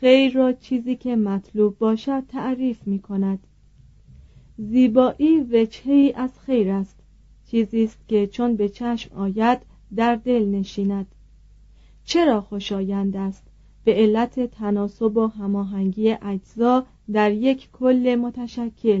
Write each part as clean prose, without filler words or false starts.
خیر را چیزی که مطلوب باشد تعریف می کند. زیبایی وجهی از خیر است، چیزی است که چون به چشم آید در دل نشیند. چرا خوشایند است؟ به علت تناسب و هماهنگی اجزا در یک کل متشکل.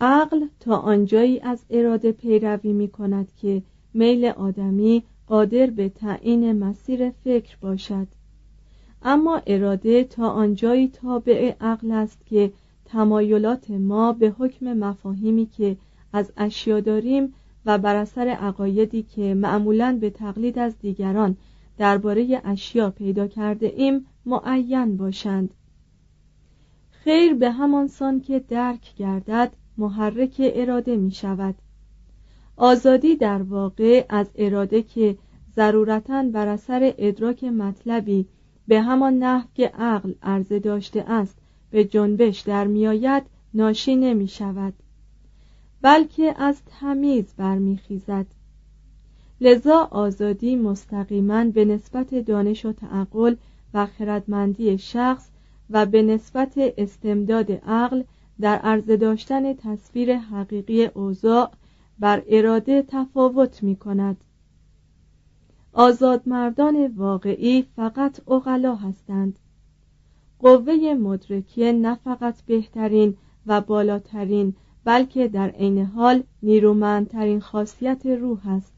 عقل تا آنجایی از اراده پیروی می کند که میل آدمی قادر به تعیین مسیر فکر باشد، اما اراده تا آنجایی تابع عقل است که تمایلات ما به حکم مفاهیمی که از اشیا داریم و بر اثر عقایدی که معمولاً به تقلید از دیگران درباره اشیا پیدا کرده ایم معین باشند. خیر به همان سان که درک گردد محرک اراده می شود. آزادی در واقع از اراده که ضرورتاً بر اثر ادراک مطلبی به همان نحو که عقل عرضه داشته است به جنبش در می آید ناشی نمی شود، بلکه از تمیز برمی خیزد. لذا آزادی مستقیماً به نسبت دانش و تعقل و خردمندی شخص و به نسبت استمداد عقل در عرضه داشتن تصویر حقیقی اوضاع بر اراده تفاوت می کند. آزادمردان واقعی فقط عقلا هستند. قوه مدرکیه نه فقط بهترین و بالاترین، بلکه در عین حال نیرومندترین خاصیت روح است.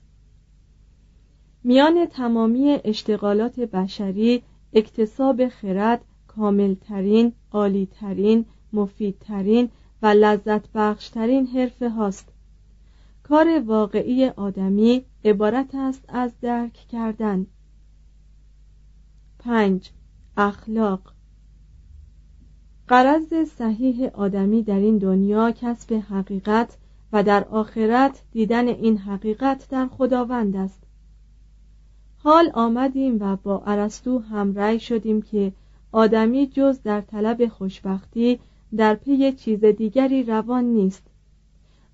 میان تمامی اشتغالات بشری اکتساب خرد کاملترین، عالیترین، مفیدترین و لذت بخشترین حرفه هاست. کار واقعی آدمی عبارت است از درک کردن. 5. اخلاق. غرض صحیح آدمی در این دنیا کسب حقیقت و در آخرت دیدن این حقیقت در خداوند است. حال آمدیم و با ارسطو همرأی شدیم که آدمی جز در طلب خوشبختی در پی چیز دیگری روان نیست.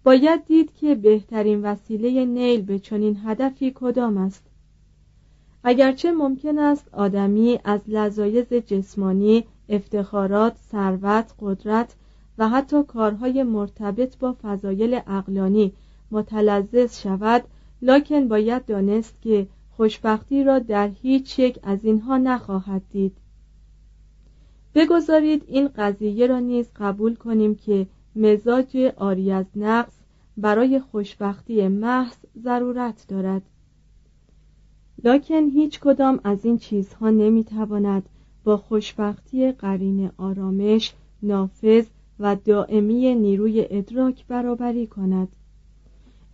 باید دید که بهترین وسیله نیل به چنین هدفی کدام است. اگرچه ممکن است آدمی از لذایذ جسمانی، افتخارات، ثروت، قدرت و حتی کارهای مرتبط با فضایل عقلانی متلذذ شود، لکن باید دانست که خوشبختی را در هیچ یک از اینها نخواهد دید. بگذارید این قضیه را نیز قبول کنیم که مزاج عاری از نقص برای خوشبختی محض ضرورت دارد، لکن هیچ کدام از این چیزها نمیتواند با خوشبختی قرین آرامش، نافذ و دائمی نیروی ادراک برابری کند.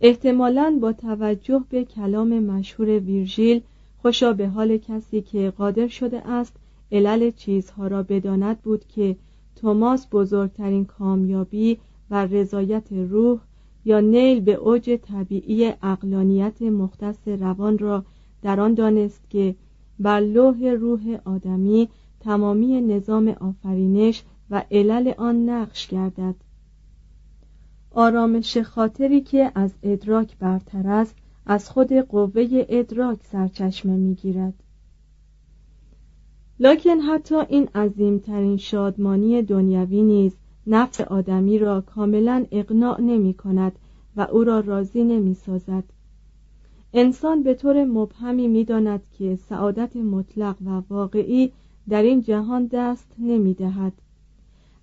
احتمالاً با توجه به کلام مشهور ویرژیل، خوشا به حال کسی که قادر شده است علل چیزها را بداند بود که توماس بزرگترین کامیابی و رضایت روح یا نیل به اوج طبیعی عقلانیت مختص روان را در آن دانست که بر لوح روح آدمی تمامی نظام آفرینش و علل آن نقش گردد. آرامش خاطری که از ادراک برتر است، از خود قوه ادراک سرچشمه می‌گیرد. لکن حتی این عظیمترین شادمانی دنیوی نیز نفس آدمی را کاملا اقناع نمی کند و او را راضی نمی سازد. انسان به طور مبهمی می داند که سعادت مطلق و واقعی در این جهان دست نمی دهد.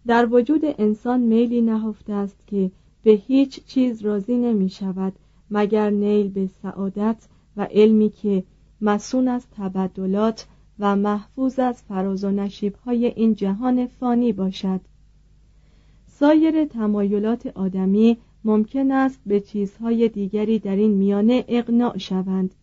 در وجود انسان میلی نهفته است که به هیچ چیز راضی نمی شود مگر نیل به سعادت و علمی که مصون از تبدلات و محفوظ از فراز و نشیب‌های این جهان فانی باشد. سایر تمایلات آدمی ممکن است به چیزهای دیگری در این میانه اقناع شوند،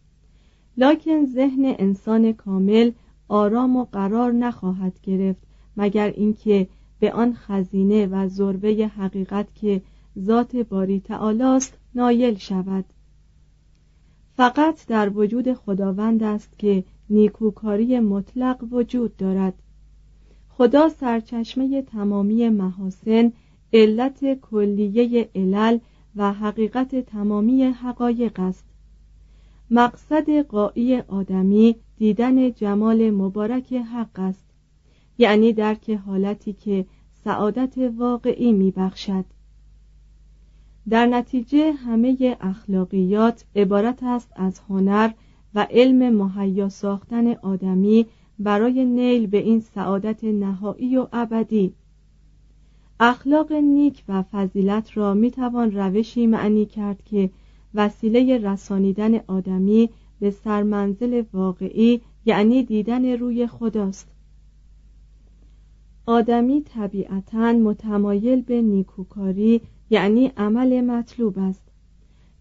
لکن ذهن انسان کامل آرام و قرار نخواهد گرفت مگر اینکه به آن خزینه و ذروه حقیقت که ذات باری تعالی است نایل شود. فقط در وجود خداوند است که نیکوکاری مطلق وجود دارد. خدا سرچشمه تمامی محاسن، علت کلیه علل و حقیقت تمامی حقایق است. مقصد غایی آدمی دیدن جمال مبارک حق است، یعنی درک حالتی که سعادت واقعی میبخشد. در نتیجه همه اخلاقیات عبارت است از هنر و علم مهیا ساختن آدمی برای نیل به این سعادت نهایی و ابدی. اخلاق نیک و فضیلت را میتوان روشی معنی کرد که وسیله رسانیدن آدمی به سرمنزل واقعی، یعنی دیدن روی خداست. آدمی طبیعتاً متمایل به نیکوکاری، یعنی عمل مطلوب است،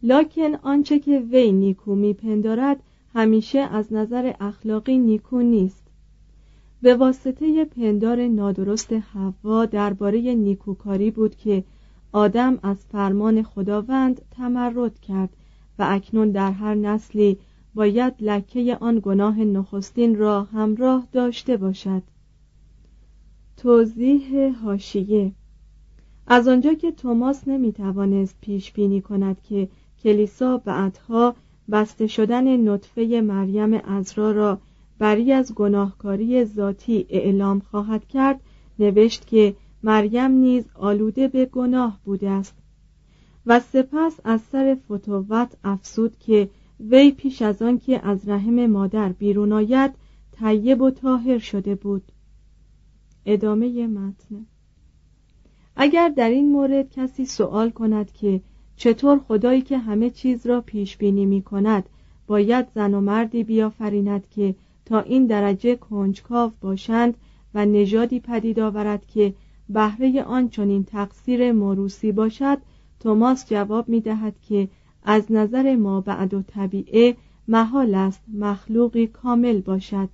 لکن آنچه که وی نیکو میپندارد همیشه از نظر اخلاقی نیکو نیست. به واسطه پندار نادرست حوا درباره نیکوکاری بود که آدم از فرمان خداوند تمرد کرد و اکنون در هر نسلی باید لکه آن گناه نخستین را همراه داشته باشد. توضیح حاشیه: از آنجا که توماس نمیتوانست پیش بینی کند که کلیسا بعدها بسته شدن نطفه مریم عذرا را بری از گناهکاری ذاتی اعلام خواهد کرد، نوشت که مریم نیز آلوده به گناه بوده است و سپس از سر فتوت افسود که وی پیش از آن که از رحم مادر بیرون آید طیب و طاهر شده بود. ادامه متن. اگر در این مورد کسی سوال کند که چطور خدایی که همه چیز را پیش بینی می کند باید زن و مردی بیافریند که تا این درجه کنجکاو باشند و نژادی پدید آورد که بهره آن چنین تقصیر موروثی باشد، توماس جواب می دهد که از نظر ما بعد و طبیعه محال است مخلوقی کامل باشد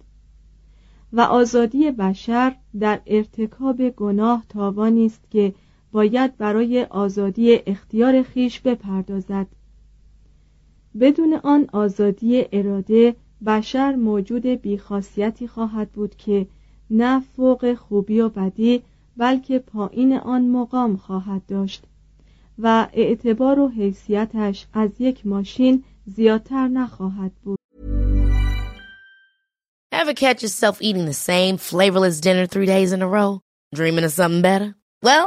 و آزادی بشر در ارتکاب گناه تاوانی است که باید برای آزادی اختیار خیش بپردازد. بدون آن آزادی اراده بشر موجود بیخاصیتی خواهد بود که نه فوق خوبی و بدی بلکه پایین آن مقام خواهد داشت و اعتبار و حیثیتش از یک ماشین زیادتر نخواهد بود. Ever catch yourself eating the same flavorless dinner 3 days in a row? Dreaming of something better? Well,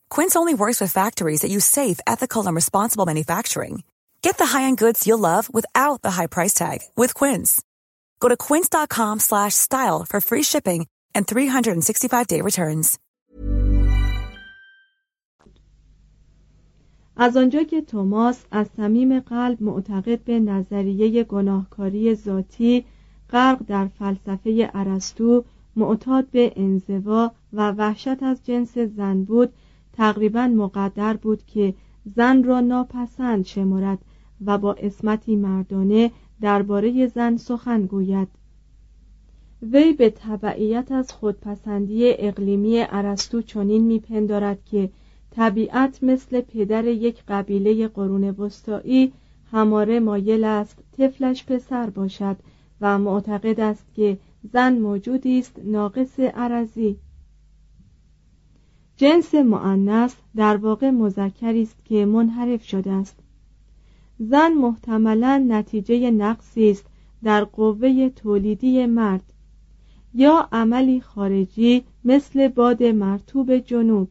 Quince only works with factories that use safe, ethical, and responsible manufacturing. Get the high-end goods you'll love without the high price tag with Quince. Go to quince.com/style for free shipping and 365-day returns. از آنجا که توماس از صمیم قلب معتقد به نظریه گناهکاری ذاتی، غرق در فلسفه ارسطو، معتاد به انزوا و وحشت از جنس زن بود، تقریباً مقدر بود که زن را ناپسند شمرد و با عصمتی مردانه درباره زن سخن گوید. وی به تبعیت از خودپسندی اقلیمی ارسطو چنین می‌پندارد که طبیعت مثل پدر یک قبیله قرون وسطایی هماره مایل است طفلش پسر باشد و معتقد است که زن موجودی است ناقص عرضی. جنس مؤنث در واقع مذکری است که منحرف شده است. زن محتملاً نتیجه نقصی است در قوه تولیدی مرد یا عملی خارجی مثل باد مرطوب جنوب.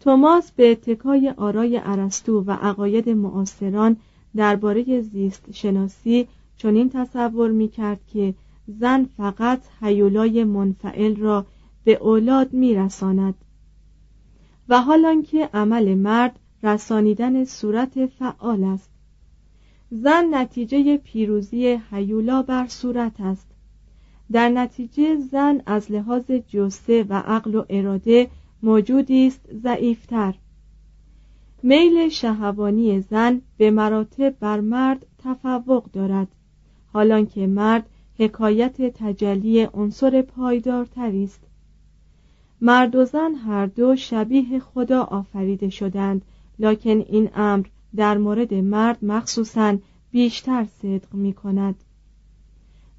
توماس به اتکای آرای ارسطو و عقاید معاصران درباره زیست شناسی چنین تصور می‌کرد که زن فقط هیولای منفعل را به اولاد می‌رساند و حالانکه عمل مرد رسانیدن صورت فعال است. زن نتیجه پیروزی هیولا بر صورت است. در نتیجه زن از لحاظ جسه و عقل و اراده موجودی است ضعیف‌تر. میل شهوانی زن به مراتب بر مرد تفوق دارد، حالانکه مرد حکایت تجلی عنصر پایدارتری است. مرد و زن هر دو شبیه خدا آفریده شدند، لکن این امر در مورد مرد مخصوصاً بیشتر صدق می کند.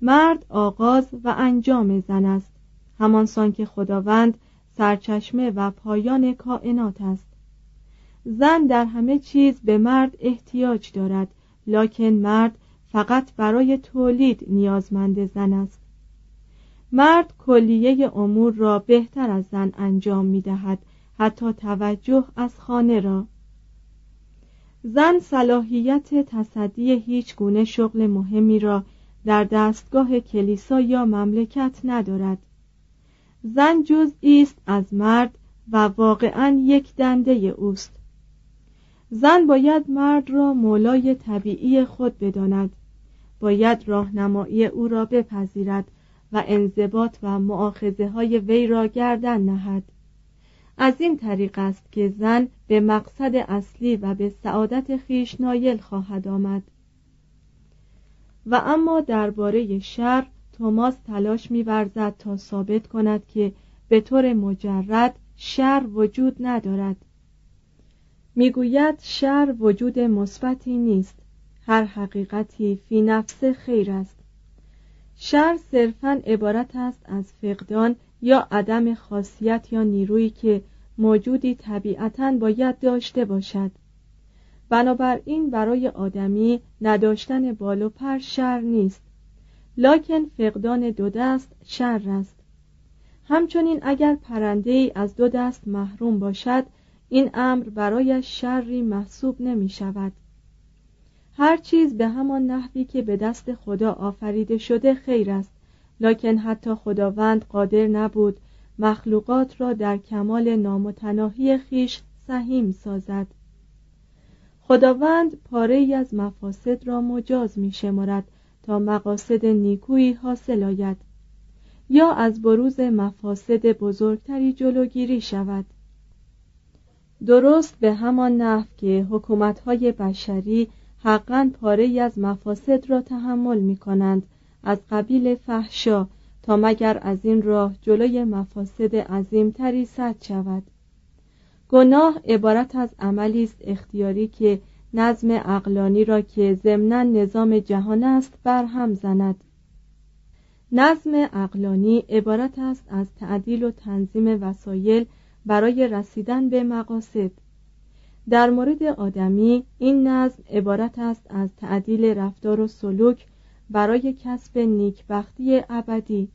مرد آغاز و انجام زن است، همانسان که خداوند سرچشمه و پایان کائنات است. زن در همه چیز به مرد احتیاج دارد، لکن مرد فقط برای تولید نیازمند زن است. مرد کلیه امور را بهتر از زن انجام می دهد، حتی توجه از خانه را. زن صلاحیت تصدی هیچ گونه شغل مهمی را در دستگاه کلیسا یا مملکت ندارد. زن جزئی است از مرد و واقعاً یک دنده اوست. زن باید مرد را مولای طبیعی خود بداند، باید راهنمایی او را بپذیرد و انضباط و مؤاخذه‌های وی را گردن نهد. از این طریق است که زن به مقصد اصلی و به سعادت خویش نایل خواهد آمد. و اما درباره شر، توماس تلاش می‌ورزد تا ثابت کند که به طور مجرد شر وجود ندارد. می‌گوید شر وجود مثبتی نیست، هر حقیقتی فی نفس خیر است. شر صرفاً عبارت است از فقدان یا عدم خاصیت یا نیرویی که موجودی طبیعتاً باید داشته باشد. بنابراین برای آدمی نداشتن بال و پر شر نیست، لکن فقدان دو دست شر است. همچنین اگر پرنده‌ای از دو دست محروم باشد، این امر برایش شری محسوب نمی شود. هر چیز به همان نحوی که به دست خدا آفریده شده خیر است، لکن حتی خداوند قادر نبود مخلوقات را در کمال نامتناهی خیش سهیم سازد. خداوند پاره‌ای از مفاسد را مجاز می شمارد تا مقاصد نیکویی حاصل آید یا از بروز مفاسد بزرگتری جلوگیری شود. درست به همان نحو که حکومت‌های بشری حقاً پاره‌ای از مفاسد را تحمل می‌کنند، از قبیل فحشا، تا مگر از این راه جلوی مفاسد عظیم‌تری سد شود. گناه عبارت از عملی است اختیاری که نظم عقلانی را که ضمناً نظام جهان است برهم زند. نظم عقلانی عبارت است از تعدیل و تنظیم وسایل برای رسیدن به مقاصد. در مورد آدمی این نظم عبارت است از تعدیل رفتار و سلوک برای کسب نیکبختی ابدی.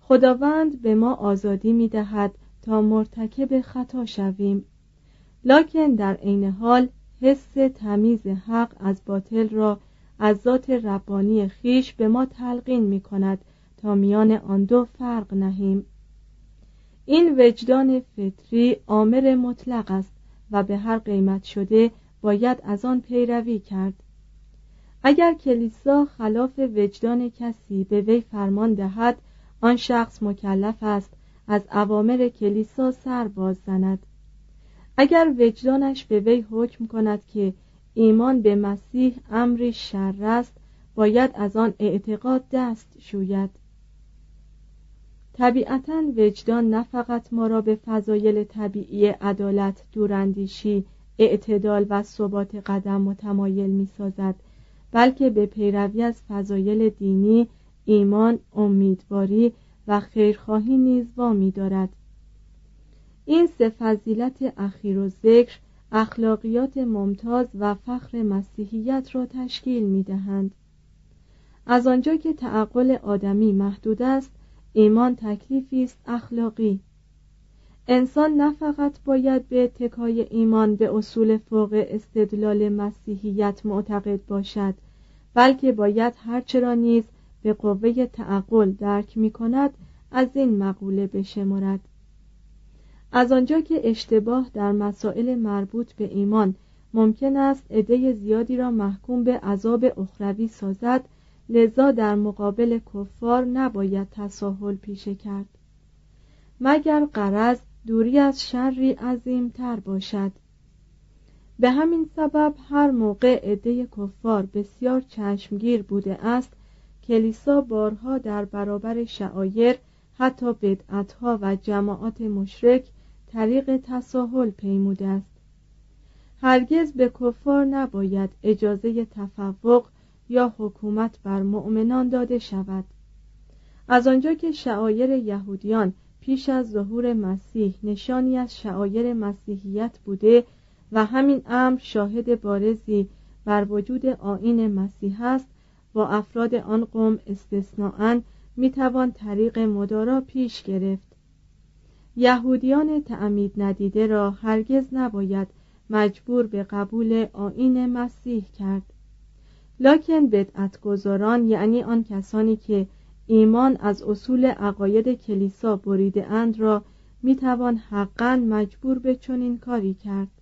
خداوند به ما آزادی می دهد تا مرتکب خطا شویم، لکن در عین حال حس تمیز حق از باطل را از ذات ربانی خیش به ما تلقین می کند تا میان آن دو فرق نهیم. این وجدان فطری آمر مطلق است و به هر قیمت شده باید از آن پیروی کرد. اگر کلیسا خلاف وجدان کسی به وی فرمان دهد، آن شخص مکلف است از اوامر کلیسا سر باز زند. اگر وجدانش به وی حکم کند که ایمان به مسیح امری شر است، باید از آن اعتقاد دست شوید. طبیعتاً وجدان نه فقط ما را به فضایل طبیعی عدالت، دوراندیشی، اعتدال و ثبات قدم متمایل می سازد، بلکه به پیروی از فضایل دینی، ایمان، امیدواری و خیرخواهی نیز وامی دارد. این سه فضیلت اخیر و ذکر اخلاقیات ممتاز و فخر مسیحیت را تشکیل می دهند. از آنجا که تعقل آدمی محدود است، ایمان تکلیفی است اخلاقی. انسان نه فقط باید به اتکای ایمان به اصول فوق استدلال مسیحیت معتقد باشد، بلکه باید هرچه را نیز به قوه تعقل درک می کند از این مقوله بشمارد. از آنجا که اشتباه در مسائل مربوط به ایمان ممکن است عده زیادی را محکوم به عذاب اخروی سازد، لذا در مقابل کفار نباید تساهل پیشه کرد، مگر غرض دوری از شری عظیم‌تر باشد. به همین سبب هر موقع عده کفار بسیار چشمگیر بوده است، کلیسا بارها در برابر شعایر، حتی بدعتها و جماعات مشرک طریق تساهل پیموده است. هرگز به کفار نباید اجازه تفوق یا حکومت بر مؤمنان داده شود. از آنجا که شعایر یهودیان پیش از ظهور مسیح نشانی از شعایر مسیحیت بوده و همین امر شاهد بارزی بر وجود آیین مسیح است، با افراد آن قوم استثناءً میتوان طریق مدارا پیش گرفت. یهودیان تعمید ندیده را هرگز نباید مجبور به قبول آیین مسیح کرد، لکن بدعتگزاران، یعنی آن کسانی که ایمان از اصول عقاید کلیسا بریده اند را میتوان حقاً مجبور به چنین کاری کرد.